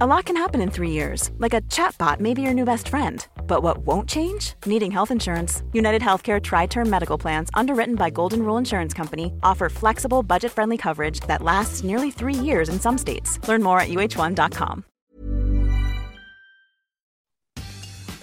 A lot can happen in 3 years, like a chatbot may be your new best friend. But what won't change? Needing health insurance. United Healthcare Tri-Term Medical Plans, underwritten by Golden Rule Insurance Company, offer flexible, budget-friendly coverage that lasts nearly 3 years in some states. Learn more at UH1.com.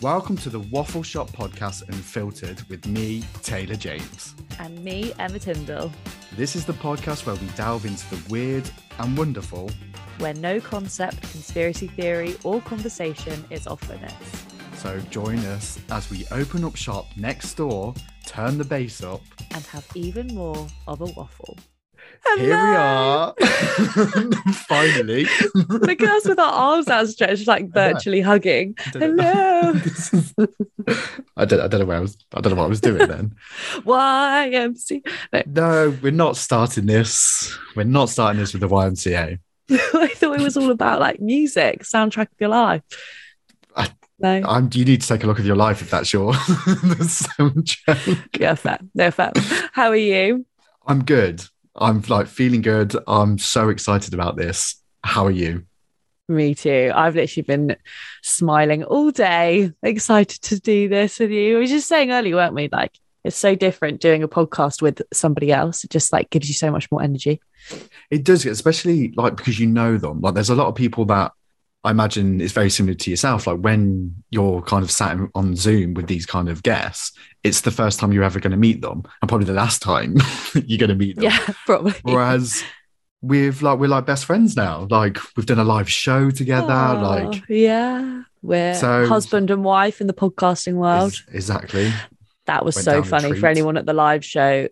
Welcome to the Waffle Shop Podcast Unfiltered with me, Taylor James. And me, Emma Tindall. This is the podcast where we delve into the weird and wonderful, where no concept, conspiracy theory, or conversation is off limits. So join us as we open up shop next door, turn the bass up, and have even more of a waffle. Hello. Here we are. Finally. Look at us with our arms outstretched, like virtually hugging. Hello. I don't know what I was doing then. YMCA. No, We're not starting this with the YMCA. I thought it was all about like music, soundtrack of your life. You need to take a look at your life if that's your soundtrack. Yeah, fair. No, fair. How are you? I'm good. I'm like feeling good. I'm so excited about this. How are you? Me too. I've literally been smiling all day, excited to do this with you. We were just saying earlier, weren't we? Like, it's so different doing a podcast with somebody else. It just like gives you so much more energy. It does, especially like because you know them. Like there's a lot of people that I imagine is very similar to yourself. Like when you're kind of sat on Zoom with these kind of guests, it's the first time you're ever going to meet them and probably the last time you're going to meet them. Yeah, probably. Whereas we're like best friends now. Like we've done a live show together. Oh, like yeah, we're so, husband and wife in the podcasting world. Exactly. That was so funny for anyone at the live show.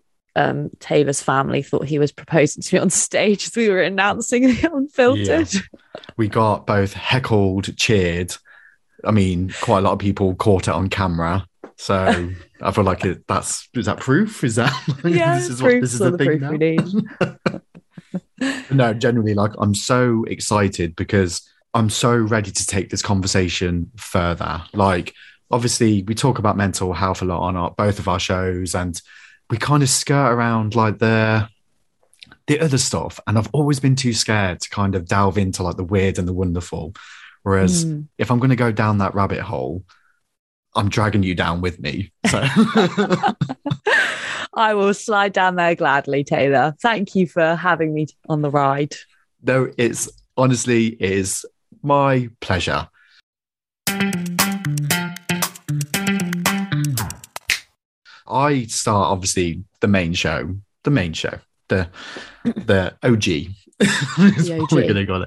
Taylor's family thought he was proposing to me on stage as we were announcing the Unfiltered. Yeah. We got both heckled, cheered. I mean, quite a lot of people caught it on camera. So I feel like is that proof? Is that this is the thing now? We need. No, generally, like I'm so excited because I'm so ready to take this conversation further. Like, obviously, we talk about mental health a lot on both of our shows, and we kind of skirt around like the other stuff. And I've always been too scared to kind of delve into like the weird and the wonderful. Whereas if I'm going to go down that rabbit hole, I'm dragging you down with me. So. I will slide down there gladly, Taylor. Thank you for having me on the ride. No, it is my pleasure. I start obviously the main show, the OG. We're gonna go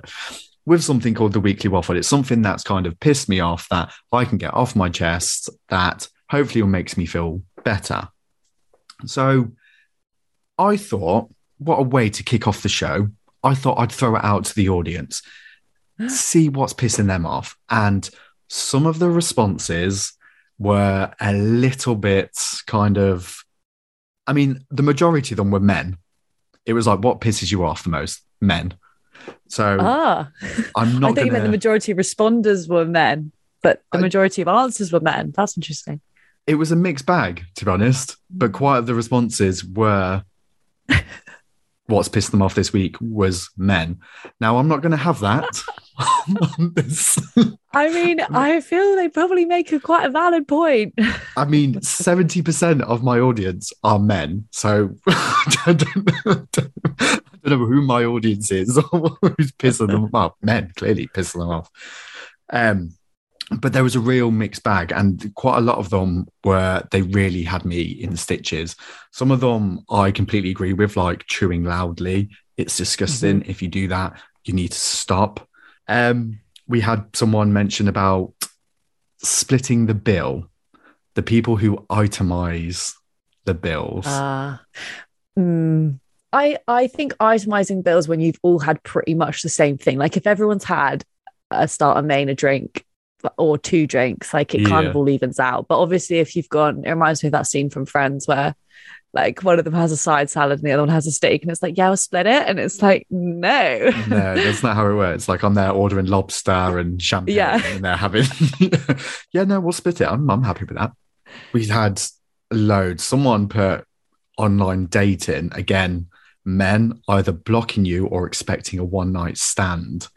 with something called the Weekly Waffle. It's something that's kind of pissed me off that I can get off my chest that hopefully will makes me feel better. So I thought, what a way to kick off the show! I thought I'd throw it out to the audience, see what's pissing them off, and some of the responses were a little bit kind of, I mean, the majority of them were men. It was like, what pisses you off the most? Men. So I'm not I thought you meant the majority of responders were men, but the majority of answers were men. That's interesting. It was a mixed bag, to be honest, but quite the responses were what's pissed them off this week was men. Now, I'm not going to have that on this. I mean, I feel they probably make a quite a valid point. I mean, 70% of my audience are men, so I don't know who my audience is or who's pissing them off. Well, men clearly pissing them off. But there was a real mixed bag, and quite a lot of them were, they really had me in stitches. Some of them I completely agree with, like chewing loudly. It's disgusting. Mm-hmm. If you do that, you need to stop. We had someone mention about splitting the bill, the people who itemize the bills. I think itemizing bills when you've all had pretty much the same thing. Like if everyone's had a starter, main, a drink, or two drinks, like it kind of all evens out. But obviously if you've gone, it reminds me of that scene from Friends where like one of them has a side salad and the other one has a steak, and it's like, yeah, I'll split it. And it's like, no, that's not how it works. Like I'm there ordering lobster and champagne and they're having we'll split it. I'm happy with that. We've had loads. Someone put online dating, again, men either blocking you or expecting a one night stand.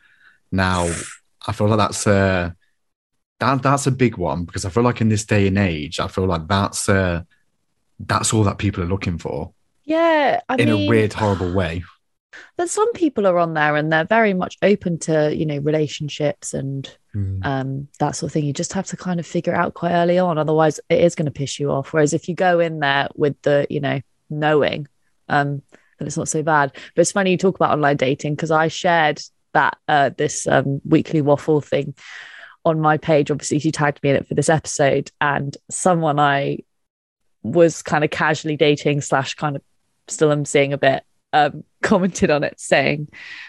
Now I feel like that's a big one, because I feel like in this day and age, I feel like that's all that people are looking for. Yeah. I mean, a weird, horrible way. But some people are on there and they're very much open to, you know, relationships and that sort of thing. You just have to kind of figure it out quite early on. Otherwise it is going to piss you off. Whereas if you go in there with the, you know, knowing, then it's not so bad. But it's funny you talk about online dating, because I shared that this weekly waffle thing on my page. Obviously she tagged me in it for this episode, and someone I was kind of casually dating / kind of still am seeing a bit commented on it saying,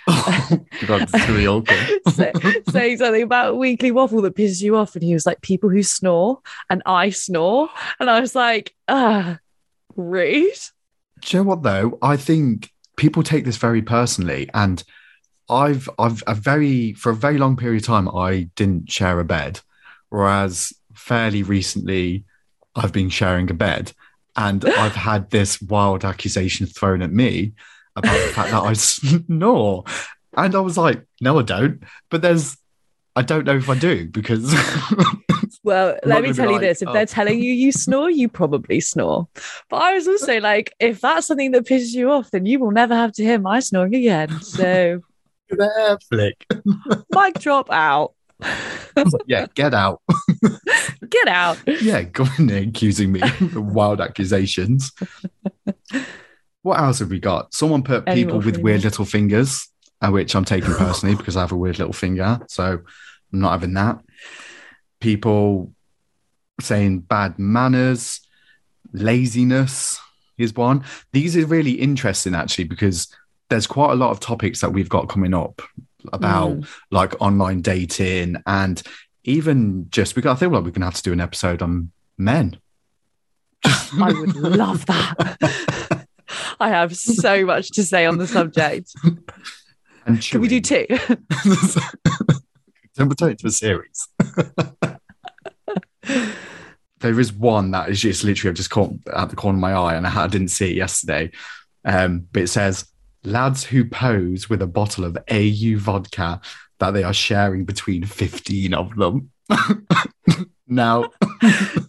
oh, God, it's really okay. saying something about weekly waffle that pisses you off, and he was like, people who snore, and I snore, and I was like, rude. Do you know what though? I think people take this very personally, and for a very long period of time, I didn't share a bed, whereas fairly recently I've been sharing a bed, and I've had this wild accusation thrown at me about the fact that I snore. And I was like, no, I don't. But I don't know if I do, because... Well, let me tell you this. If they're telling you snore, you probably snore. But I was also like, if that's something that pisses you off, then you will never have to hear my snoring again. So... There, flick. Mic drop out. Yeah, get out. Get out. Yeah, go in there accusing me of wild accusations. What else have we got? Someone put people with weird little fingers, which I'm taking personally because I have a weird little finger. So I'm not having that. People saying bad manners, laziness is one. These are really interesting actually, because there's quite a lot of topics that we've got coming up about like online dating, and even just, I think like we're going to have to do an episode on men. I would love that. I have so much to say on the subject. And can we do two? Then we'll turn it to a series. There is one that is just literally, I've just caught at the corner of my eye, and I didn't see it yesterday. But it says, lads who pose with a bottle of AU vodka that they are sharing between 15 of them. Now.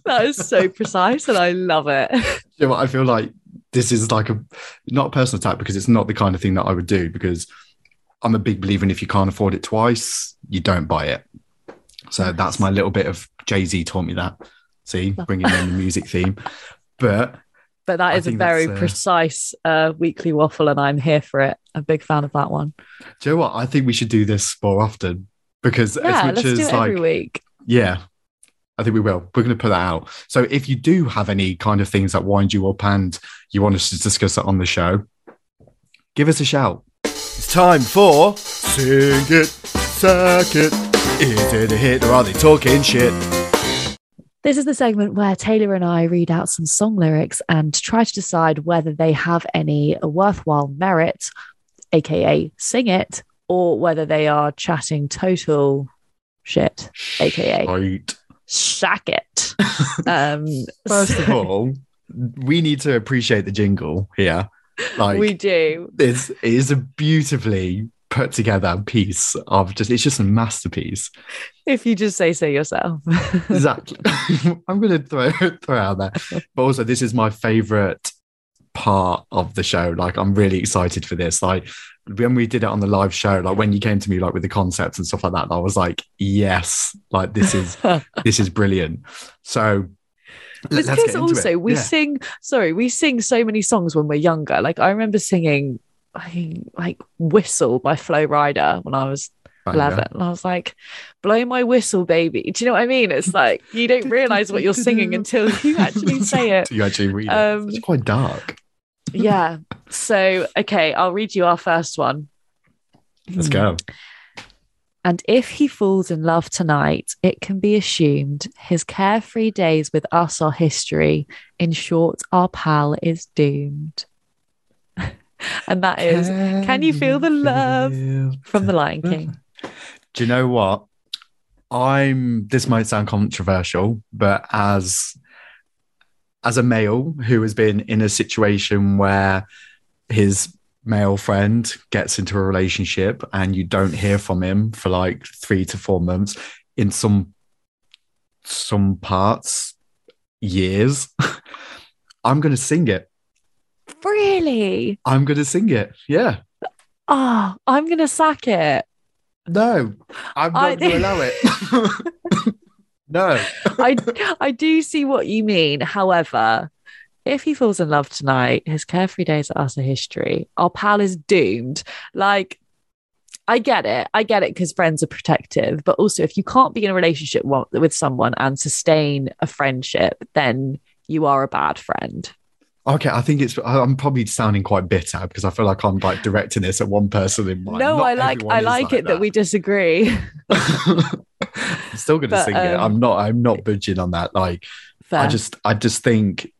That is so precise, and I love it. You know what? I feel like this is like not a personal attack, because it's not the kind of thing that I would do, because I'm a big believer in if you can't afford it twice, you don't buy it. So that's my little bit of Jay-Z taught me that. See, bringing in the music theme. But that is a very precise weekly waffle, and I'm here for it. I'm a big fan of that one. Do you know what? I think we should do this more often, because as much as like every week. Yeah, I think we will. We're going to put that out. So if you do have any kind of things that wind you up and you want us to discuss it on the show, give us a shout. It's time for Sing It, Sack It. Is it a hit or are they talking shit? This is the segment where Taylor and I read out some song lyrics and try to decide whether they have any worthwhile merit, aka sing it, or whether they are chatting total shit, aka sack it. First of all, we need to appreciate the jingle here. Like, we do. This is a beautifully put together piece of it's just a masterpiece. If you just say so yourself. Exactly. I'm going to throw out there. But also, this is my favourite part of the show. Like, I'm really excited for this. Like, when we did it on the live show, like when you came to me like with the concepts and stuff like that, I was like, yes, like this is brilliant. So because also we sing so many songs when we're younger. Like I remember singing like Whistle by Flo Rida when I was 11, and I was like, blow my whistle, baby. Do you know what I mean? It's like you don't realise what you're singing until you actually say it. You actually read it. It's quite dark. Yeah. So, okay, I'll read you our first one. Let's go. And if he falls in love tonight, it can be assumed his carefree days with us are history. In short, our pal is doomed. And that is, can you feel the love from the Lion King? Do you know what? This might sound controversial, but as a male who has been in a situation where his male friend gets into a relationship and you don't hear from him for like 3 to 4 months, in some parts, years, I'm going to sing it. Really? I'm going to sing it. Yeah. Oh, I'm going to sack it. No, I'm not going to allow it. No. I do see what you mean. However, if he falls in love tonight, his carefree days are us a history. Our pal is doomed. Like, I get it because friends are protective. But also, if you can't be in a relationship with someone and sustain a friendship, then you are a bad friend. Okay, I think I'm probably sounding quite bitter because I feel like I'm like directing this at one person in mind. No, I like that we disagree. I'm still going to sing it. I'm not budging on that. Like, fair. I just think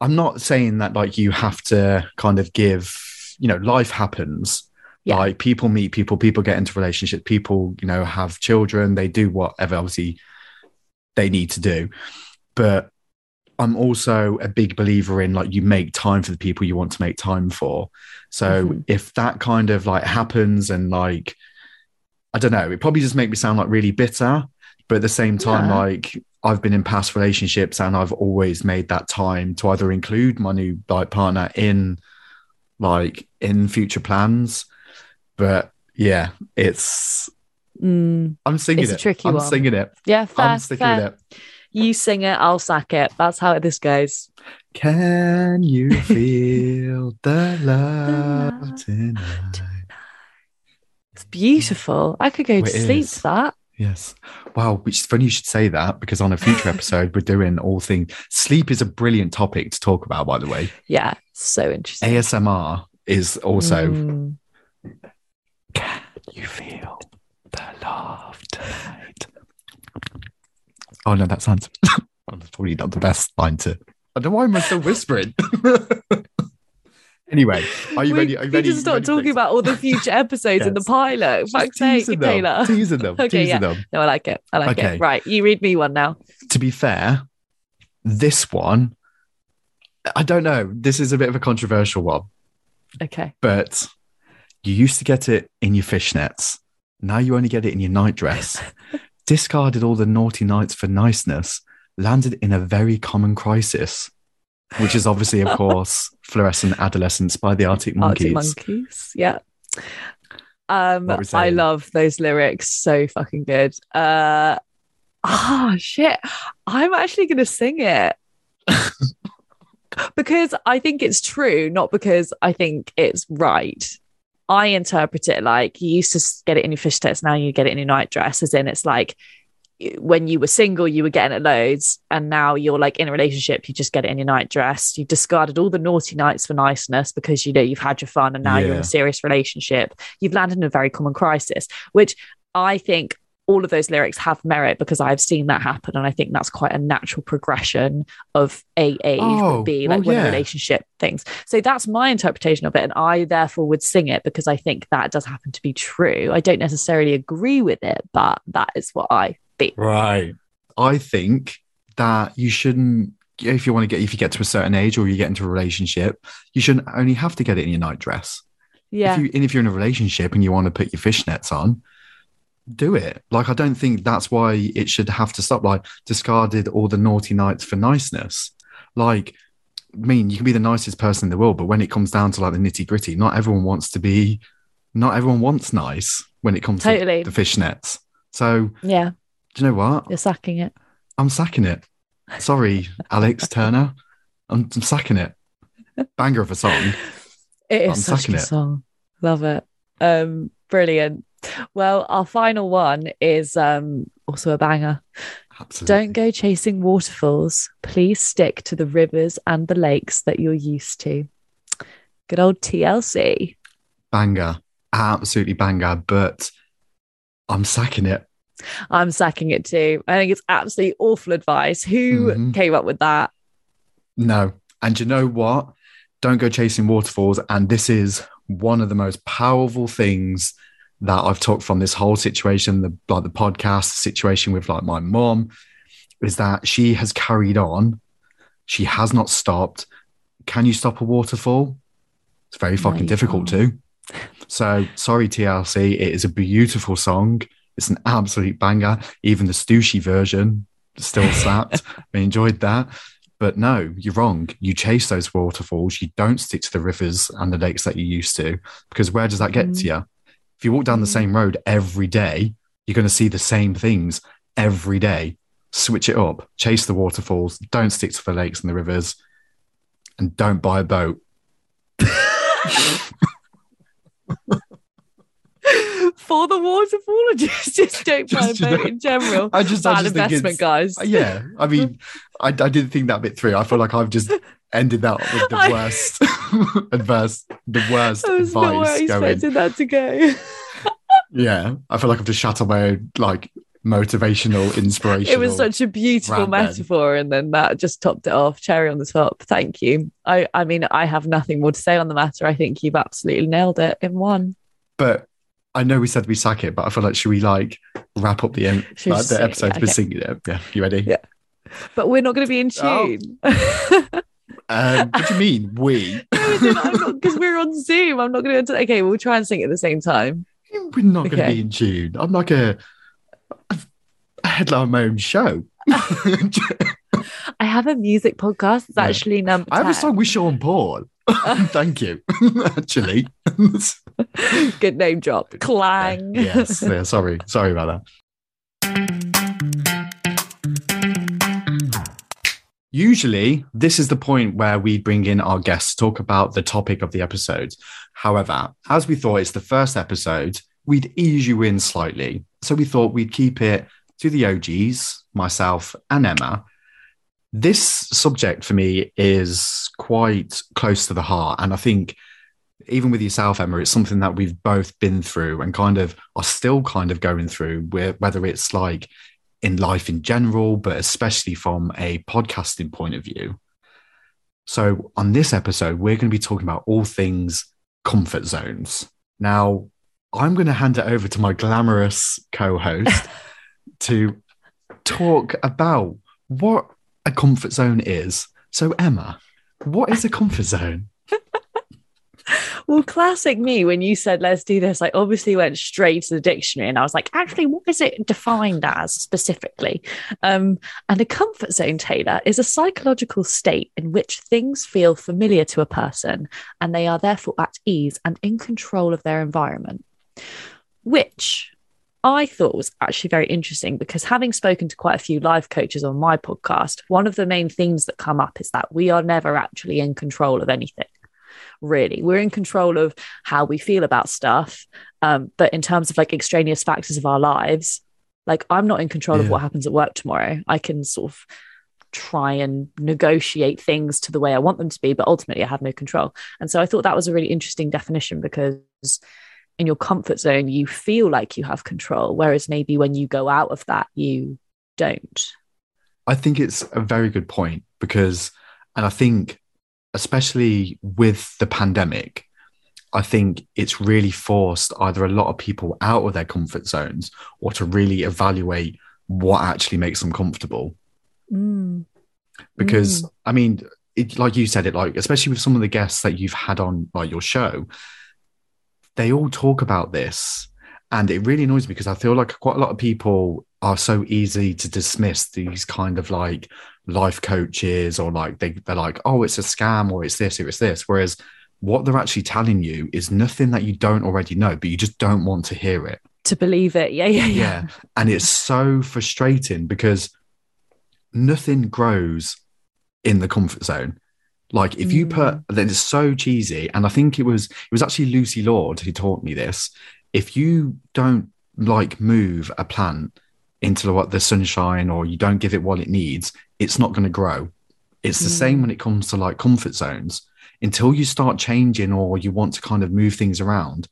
I'm not saying that like you have to kind of give. You know, life happens. Yeah. Like people meet people. People get into relationships. People, you know, have children. They do whatever obviously they need to do, but I'm also a big believer in like you make time for the people you want to make time for. So if that kind of like happens and like, I don't know, it probably just make me sound like really bitter, but at the same time, like I've been in past relationships and I've always made that time to either include my new like partner in future plans. But yeah, I'm singing it. It's a tricky one. I'm singing it. Yeah, fair. I'm sticking with it. You sing it, I'll sack it. That's how this goes. Can you feel the love tonight? It's beautiful. I could go to sleep to that. Yes. Wow, which is funny you should say that because on a future episode, we're doing all things. Sleep is a brilliant topic to talk about, by the way. Yeah, so interesting. ASMR is also... Can you feel the love tonight? Oh, no, that sounds probably not the best line to... I don't know why I'm still whispering. Anyway, are you ready? We just start talking about all the future episodes in the pilot. Fuck's sake, Taylor. Teasing them. Okay, teasing them. No, I like it. I like it. Right, you read me one now. To be fair, this one, I don't know. This is a bit of a controversial one. Okay. But you used to get it in your fishnets. Now you only get it in your nightdress. Discarded all the naughty nights for niceness, landed in a very common crisis, which is obviously, of course, Fluorescent Adolescence by the Arctic Monkeys. Arctic Monkeys, yeah. I love those lyrics. So fucking good. Shit. I'm actually going to sing it. Because I think it's true, not because I think it's right. I interpret it like you used to get it in your fishnets, now you get it in your nightdress, as in it's like when you were single, you were getting it loads, and now you're like in a relationship, you just get it in your nightdress. You discarded all the naughty nights for niceness because you know you've had your fun and now you're in a serious relationship. You've landed in a very common crisis, which I think all of those lyrics have merit because I've seen that happen, and I think that's quite a natural progression of AA would be like when relationship things. So that's my interpretation of it, and I therefore would sing it because I think that does happen to be true. I don't necessarily agree with it, but that is what I bit. Right. I think that you shouldn't, if you want to get, if you get to a certain age or you get into a relationship, you shouldn't only have to get it in your nightdress. Yeah. And if you're in a relationship and you want to put your fishnets on, do it. Like, I don't think that's why it should have to stop. Like, discarded all the naughty nights for niceness. Like, I mean, you can be the nicest person in the world, but when it comes down to like the nitty gritty, not everyone wants nice when it comes to the fishnets. So yeah. Do you know what? You're sacking it. I'm sacking it. Sorry, Alex Turner. I'm sacking it. Banger of a song. It is such a song. Love it. Brilliant. Well, our final one is also a banger. Absolutely. Don't go chasing waterfalls. Please stick to the rivers and the lakes that you're used to. Good old TLC. Banger. Absolutely banger. But I'm sacking it. I'm sacking it too. I think it's absolutely awful advice. Who came up with that? No. And you know what? Don't go chasing waterfalls. And this is one of the most powerful things that I've took from this whole situation, the podcast situation with like my mom, is that she has carried on. She has not stopped. Can you stop a waterfall? It's very fucking difficult to. So sorry, TLC. It is a beautiful song. It's an absolute banger. Even the Stooshy version still slapped. I enjoyed that. But no, you're wrong. You chase those waterfalls. You don't stick to the rivers and the lakes that you used to, because where does that get to you? If you walk down the same road every day, you're going to see the same things every day. Switch it up. Chase the waterfalls. Don't stick to the lakes and the rivers. And don't buy a boat. For the waterfall, or just don't buy a boat in general? Bad investment, guys. Yeah, I mean, I didn't think that bit through. I feel like I've just ended that with the worst advice. The worst advice. That was not where I expected that to go. Yeah, I feel like I've just shut on my own, like, motivational, inspirational. It was such a beautiful metaphor, and then that just topped it off. Cherry on the top. Thank you. I mean, I have nothing more to say on the matter. I think you've absolutely nailed it in one. But I know we said we sack it, but I feel like, should we like wrap up the episode with singing it? Yeah, you ready? Yeah. But we're not going to be in tune. Oh. What do you mean, we? No, because we're on Zoom. I'm not going to. Okay, we'll try and sing it at the same time. We're not going to be in tune. I'm like a headline my own show. I have a music podcast. It's actually number 10. I have a song with Sean Paul. Thank you. Actually. Good name drop. Clang. Yes. Yeah, sorry about that. Usually this is the point where we bring in our guests to talk about the topic of the episode. However, as we thought it's the first episode, we'd ease you in slightly, so we thought we'd keep it to the OGs, myself and Emma. This subject for me is quite close to the heart, and I think even with yourself, Emma, it's something that we've both been through and kind of are still kind of going through, whether it's like in life in general, but especially from a podcasting point of view. So on this episode, we're going to be talking about all things comfort zones. Now, I'm going to hand it over to my glamorous co-host to talk about what a comfort zone is. So Emma, what is a comfort zone? Well, classic me, when you said, let's do this, I obviously went straight to the dictionary and I was like, actually, what is it defined as specifically? And a comfort zone, Taylor, is a psychological state in which things feel familiar to a person and they are therefore at ease and in control of their environment, which I thought was actually very interesting, because having spoken to quite a few life coaches on my podcast, one of the main themes that come up is that we are never actually in control of anything. Really, we're in control of how we feel about stuff, but in terms of like extraneous factors of our lives, like I'm not in control of what happens at work tomorrow. I can sort of try and negotiate things to the way I want them to be, but ultimately I have no control. And so I thought that was a really interesting definition, because in your comfort zone you feel like you have control, whereas maybe when you go out of that you don't. I think it's a very good point, because, and I think especially with the pandemic, I think it's really forced either a lot of people out of their comfort zones or to really evaluate what actually makes them comfortable. Because, I mean, it, like you said, it, like, especially with some of the guests that you've had on, like, your show, they all talk about this. And it really annoys me because I feel like quite a lot of people are so easy to dismiss these kind of, like, life coaches, or like they're like, oh, it's a scam, or it's this, or it's this. Whereas what they're actually telling you is nothing that you don't already know, but you just don't want to hear it. To believe it. Yeah. And it's so frustrating because nothing grows in the comfort zone. Like if you put, then it's so cheesy. And I think it was actually Lucy Lord who taught me this. If you don't like move a plant into what the sunshine, or you don't give it what it needs, it's not going to grow. It's the same when it comes to like comfort zones. Until you start changing, or you want to kind of move things around,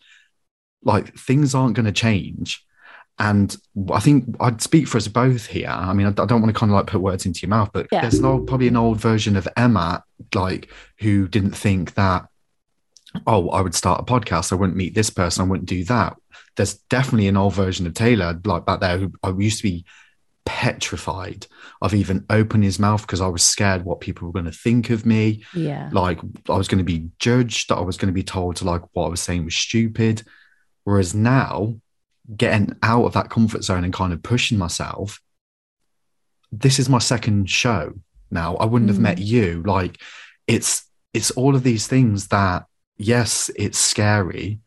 like things aren't going to change. And I think I'd speak for us both here. I mean, I don't want to kind of like put words into your mouth, but there's probably an old version of Emma, like, who didn't think that, oh, I would start a podcast, I wouldn't meet this person, I wouldn't do that. There's definitely an old version of Taylor, like, back there, who I used to be petrified of even opening his mouth because I was scared what people were going to think of me. Yeah. Like, I was going to be judged, that I was going to be told to, like, what I was saying was stupid. Whereas now, getting out of that comfort zone and kind of pushing myself, this is my second show now. I wouldn't have met you. Like, it's all of these things that, yes, it's scary,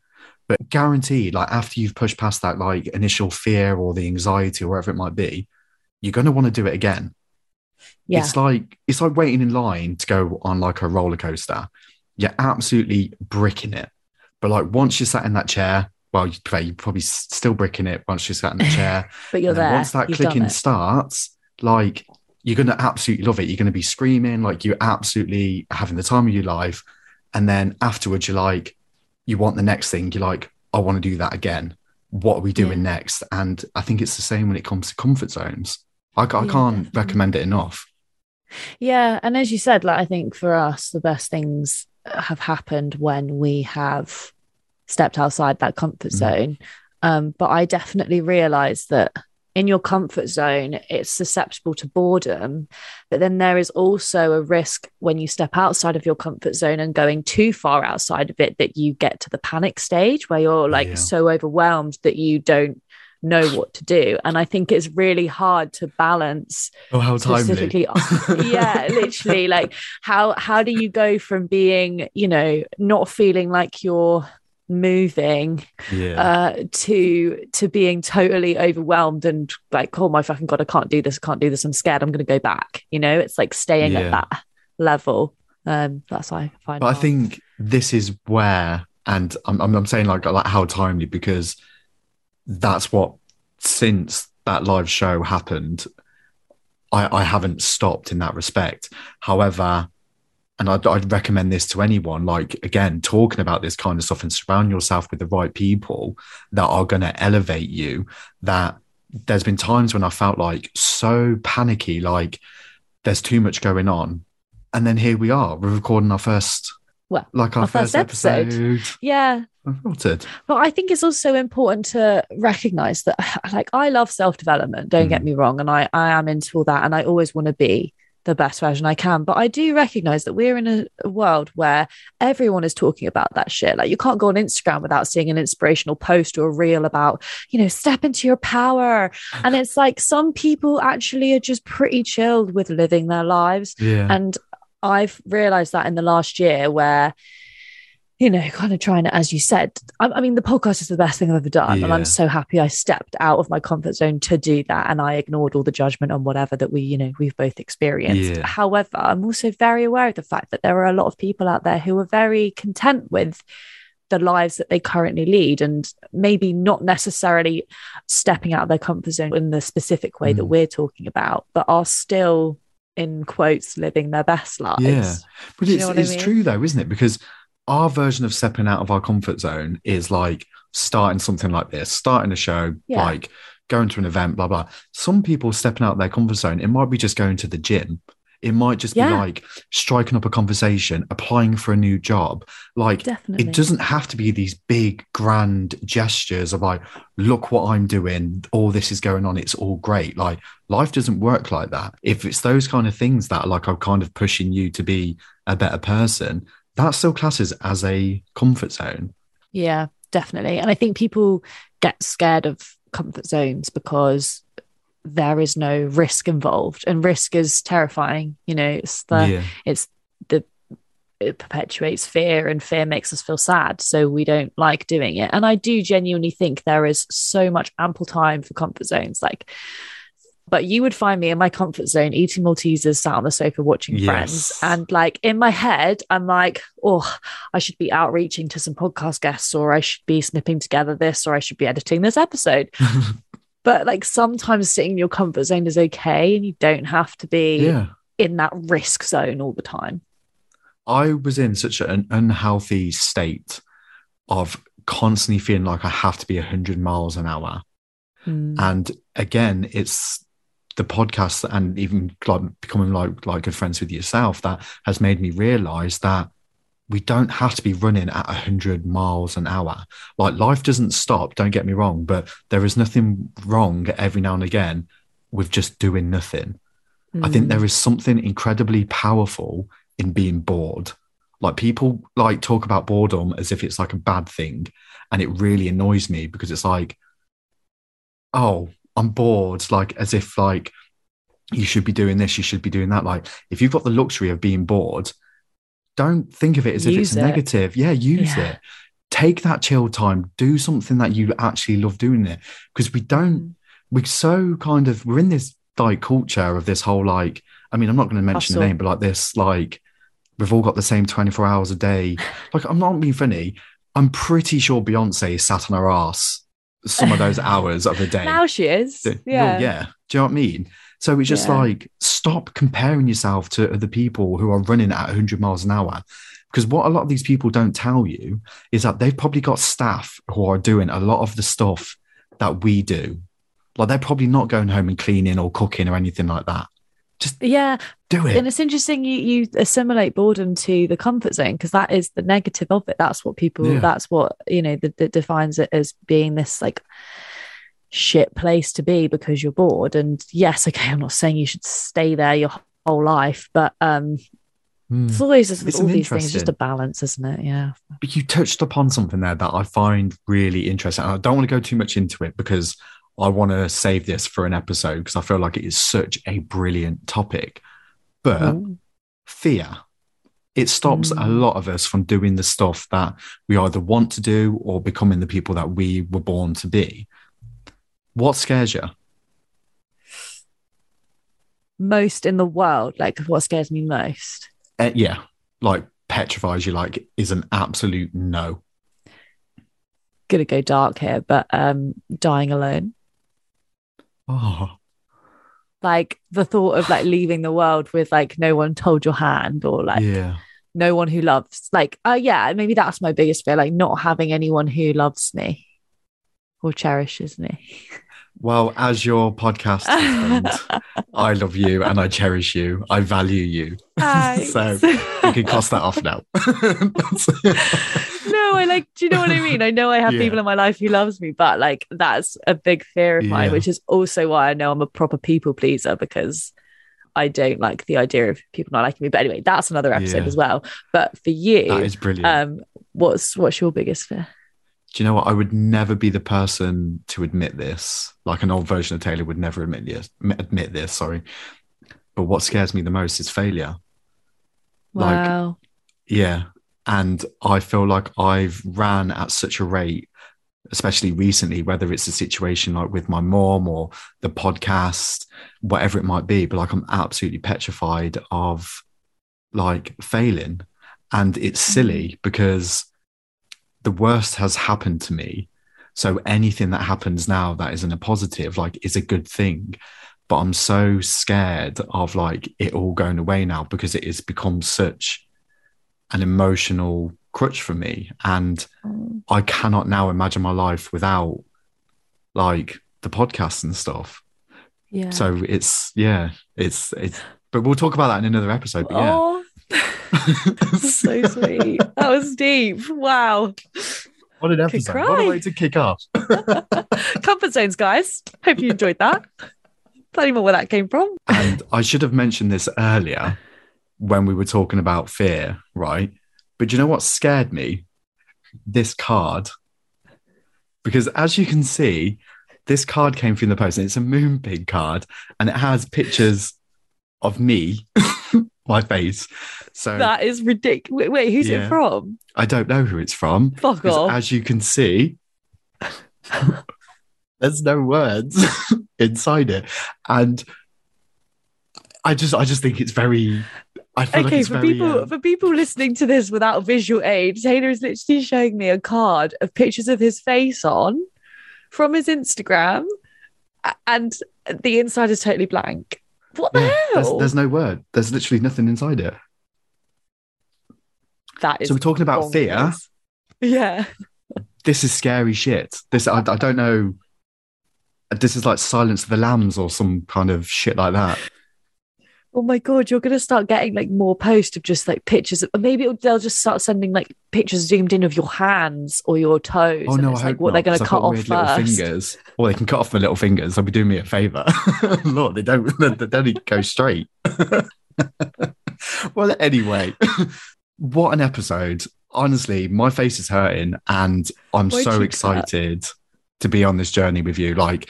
but guaranteed, like, after you've pushed past that, like, initial fear or the anxiety or whatever it might be, you're going to want to do it again. Yeah. It's like waiting in line to go on like a roller coaster. You're absolutely bricking it. But like once you're sat in that chair, well, you're probably still bricking it once you're sat in the chair. But you're there. Once that clicking starts, like, you're going to absolutely love it. You're going to be screaming, like, you're absolutely having the time of your life. And then afterwards, you're like, you want the next thing. You're like, I want to do that again. What are we doing next? And I think it's the same when it comes to comfort zones. I can't recommend it enough. Yeah. And as you said, like, I think for us, the best things have happened when we have stepped outside that comfort zone. But I definitely realized that in your comfort zone, it's susceptible to boredom. But then there is also a risk when you step outside of your comfort zone and going too far outside of it that you get to the panic stage where you're like so overwhelmed that you don't know what to do. And I think it's really hard to balance. Oh, how timely. Yeah, literally. Like, how do you go from being, you know, not feeling like you're moving to being totally overwhelmed and like, oh my fucking God, I can't do this. I can't do this. I'm scared. I'm going to go back. You know, it's like staying at that level. That's what I find. But I think this is where, and I'm saying like how timely, because that's what, since that live show happened, I haven't stopped in that respect. However, and I'd recommend this to anyone, like, again, talking about this kind of stuff and surround yourself with the right people that are going to elevate you. That there's been times when I felt like so panicky, like there's too much going on. And then here we are, we're recording our first episode. Yeah. But I think it's also important to recognize that, like, I love self-development, don't get me wrong. And I am into all that. And I always want to be the best version I can. But I do recognize that we're in a world where everyone is talking about that shit. Like, you can't go on Instagram without seeing an inspirational post or a reel about, you know, step into your power. And it's like, some people actually are just pretty chilled with living their lives. Yeah. And I've realized that in the last year where, you know, kind of trying to, as you said, I mean, the podcast is the best thing I've ever done. Yeah. And I'm so happy I stepped out of my comfort zone to do that. And I ignored all the judgment on whatever that we've both experienced. Yeah. However, I'm also very aware of the fact that there are a lot of people out there who are very content with the lives that they currently lead, and maybe not necessarily stepping out of their comfort zone in the specific way that we're talking about, but are still, in quotes, living their best lives. Yeah. But it's true though, isn't it? Because our version of stepping out of our comfort zone is like starting something like this, starting a show, like going to an event, blah, blah. Some people stepping out of their comfort zone, it might be just going to the gym. It might just be like striking up a conversation, applying for a new job. Like, Definitely. It doesn't have to be these big, grand gestures of like, look what I'm doing, all this is going on, it's all great. Like, life doesn't work like that. If it's those kind of things that like are kind of pushing you to be a better person, that still classes as a comfort zone. Yeah, definitely. And I think people get scared of comfort zones because there is no risk involved, and risk is terrifying. You know, it perpetuates fear, and fear makes us feel sad, so we don't like doing it. And I do genuinely think there is so much ample time for comfort zones. Like, but you would find me in my comfort zone eating Maltesers, sat on the sofa watching Friends. And like in my head, I'm like, oh, I should be outreaching to some podcast guests, or I should be snipping together this, or I should be editing this episode. But like sometimes sitting in your comfort zone is okay, and you don't have to be in that risk zone all the time. I was in such an unhealthy state of constantly feeling like I have to be 100 miles an hour. Mm. And again, it's the podcast and even like becoming like good friends with yourself that has made me realize that we don't have to be running at 100 miles an hour. Like, life doesn't stop, don't get me wrong, but there is nothing wrong every now and again with just doing nothing. Mm. I think there is something incredibly powerful in being bored. Like, people like talk about boredom as if it's like a bad thing, and it really annoys me because it's like, oh, I'm bored, like as if like you should be doing this, you should be doing that. Like, if you've got the luxury of being bored, don't think of it as if it's negative. Yeah, use it. Take that chill time. Do something that you actually love doing there. Because we don't, we're in this like culture of this whole like, I mean, I'm not going to mention the name, but like this, like we've all got the same 24 hours a day. Like, I'm not being funny. I'm pretty sure Beyonce is sat on her ass some of those hours of the day. Now she is. Yeah. Well, yeah. Do you know what I mean? So it's just like, stop comparing yourself to other people who are running at 100 miles an hour. Because what a lot of these people don't tell you is that they've probably got staff who are doing a lot of the stuff that we do. Like, they're probably not going home and cleaning or cooking or anything like that. Just do it. And it's interesting you assimilate boredom to the comfort zone, because that is the negative of it. That's what people, that's what, you know, that defines it as being this like shit place to be because you're bored. And yes, okay, I'm not saying you should stay there your whole life, but it's always it's all these things, just a balance, isn't it? Yeah. But you touched upon something there that I find really interesting. And I don't want to go too much into it because I want to save this for an episode, because I feel like it is such a brilliant topic. But fear, it stops a lot of us from doing the stuff that we either want to do or becoming the people that we were born to be. What scares you? Most in the world? Like, what scares me most? Yeah. Like, petrifies you, like, is an absolute no. Gonna go dark here, but dying alone. Oh, like the thought of like leaving the world with like no one told your hand, or like no one who loves, like maybe that's my biggest fear, like not having anyone who loves me or cherishes me. Well, as your podcast friend, I love you and I cherish you. I value you. So you can cross that off now. No, I like, do you know what I mean? I know I have people in my life who loves me, but like that's a big fear of mine, which is also why I know I'm a proper people pleaser, because I don't like the idea of people not liking me. But anyway, that's another episode as well. But for you, that is brilliant. What's your biggest fear? Do you know what? I would never be the person to admit this. Like, an old version of Taylor would never admit this. But what scares me the most is failure. Wow. Like, yeah. And I feel like I've ran at such a rate, especially recently, whether it's a situation like with my mom or the podcast, whatever it might be, but like I'm absolutely petrified of like failing. And it's silly because the worst has happened to me, so anything that happens now that isn't a positive like is a good thing, but I'm so scared of like it all going away now because it has become such an emotional crutch for me, and I cannot now imagine my life without like the podcast and stuff. Yeah. So it's But we'll talk about that in another episode. But yeah. That's so sweet. That was deep. Wow. What an episode. What a way to kick off. Comfort zones, guys. Hope you enjoyed that. Plenty more where that came from. And I should have mentioned this earlier when we were talking about fear, right? But you know what scared me? This card. Because as you can see, this card came through the post and it's a Moonpig card and it has pictures of me, my face. So that is ridiculous. Wait, who's it from? I don't know who it's from. Fuck off. As you can see, there's no words inside it. And I just think it's very... for people listening to this without visual aid, Taylor is literally showing me a card of pictures of his face on from his Instagram, and the inside is totally blank. What the hell? There's no word. There's literally nothing inside it. That is. So we're talking about fear. Yeah. This is scary shit. This I don't know. This is like Silence of the Lambs or some kind of shit like that. Oh my God, you're going to start getting like more posts of just like pictures. Maybe they'll just start sending like pictures zoomed in of your hands or your toes. Oh no, it's I like hope what not, they're going to cut off first. Fingers. Well, they can cut off my little fingers. They'll be doing me a favour. Lord, they don't even go straight. Well, anyway, what an episode. Honestly, my face is hurting and I'm so excited to be on this journey with you. Like,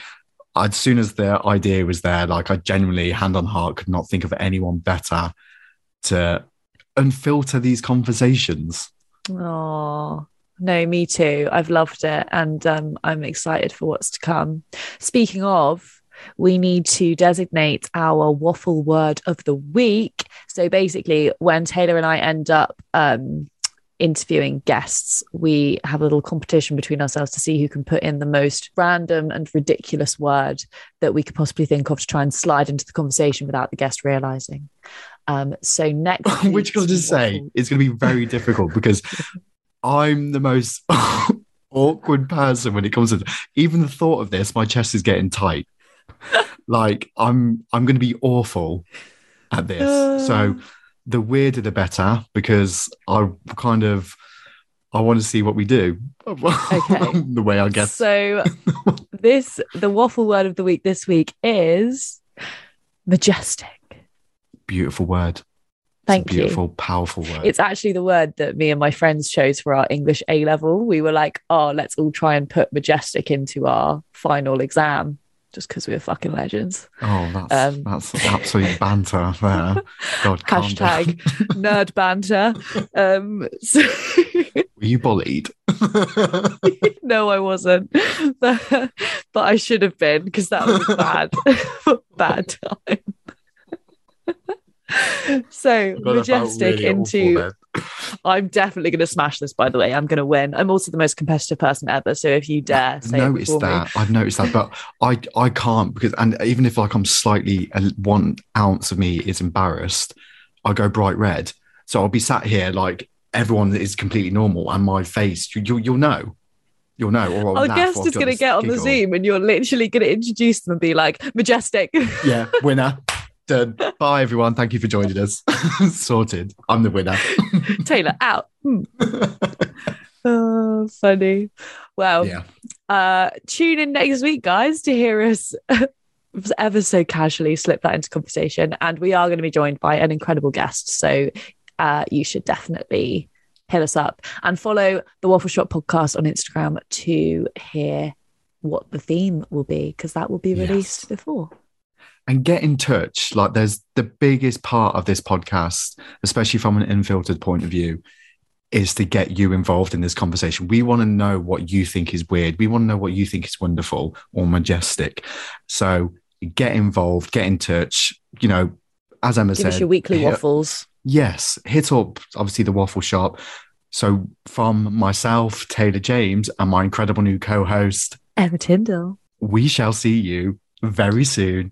as soon as the idea was there, like I genuinely, hand on heart, could not think of anyone better to unfilter these conversations. Oh, no, me too. I've loved it. And I'm excited for what's to come. Speaking of, we need to designate our waffle word of the week. So basically when Taylor and I end up interviewing guests, we have a little competition between ourselves to see who can put in the most random and ridiculous word that we could possibly think of to try and slide into the conversation without the guest realizing. So next week, which I'll just say it's going to be very difficult because I'm the most awkward person when it comes to even the thought of this. My chest is getting tight. Like I'm going to be awful at this. So the weirder the better, because I want to see what we do. Okay. The way I guess. So the waffle word of the week this week is majestic. Beautiful word. Thank you. Beautiful, powerful word. It's actually the word that me and my friends chose for our English A level. We were like, oh, let's all try and put majestic into our final exam. Just because we were fucking legends. Oh, that's absolute banter there. God, hashtag nerd banter. So were you bullied? No, I wasn't. But I should have been, because that was bad time. So majestic really into... I'm definitely going to smash this, by the way. I'm going to win. I'm also the most competitive person ever. So if you dare say it before me. I've noticed that, but I can't, because, and even if like I'm slightly, 1 ounce of me is embarrassed, I go bright red. So I'll be sat here like everyone is completely normal and my face, you'll know. You'll know. Or our guest is going to get on the Zoom and you're literally going to introduce them and be like, majestic. Yeah, winner. Done. Bye, everyone. Thank you for joining us. Sorted. I'm the winner. Taylor, out. Oh, funny. Well, yeah. Tune in next week, guys, to hear us ever so casually slip that into conversation. And we are going to be joined by an incredible guest. So you should definitely hit us up and follow the Waffle Shop podcast on Instagram to hear what the theme will be, because that will be released before. And get in touch. Like, there's the biggest part of this podcast, especially from an unfiltered point of view, is to get you involved in this conversation. We want to know what you think is weird. We want to know what you think is wonderful or majestic. So get involved, get in touch. You know, as Emma said, give us your weekly waffles. Yes. Hit up, obviously, the Waffle Shop. So from myself, Taylor James, and my incredible new co-host, Emma Tindall, we shall see you very soon.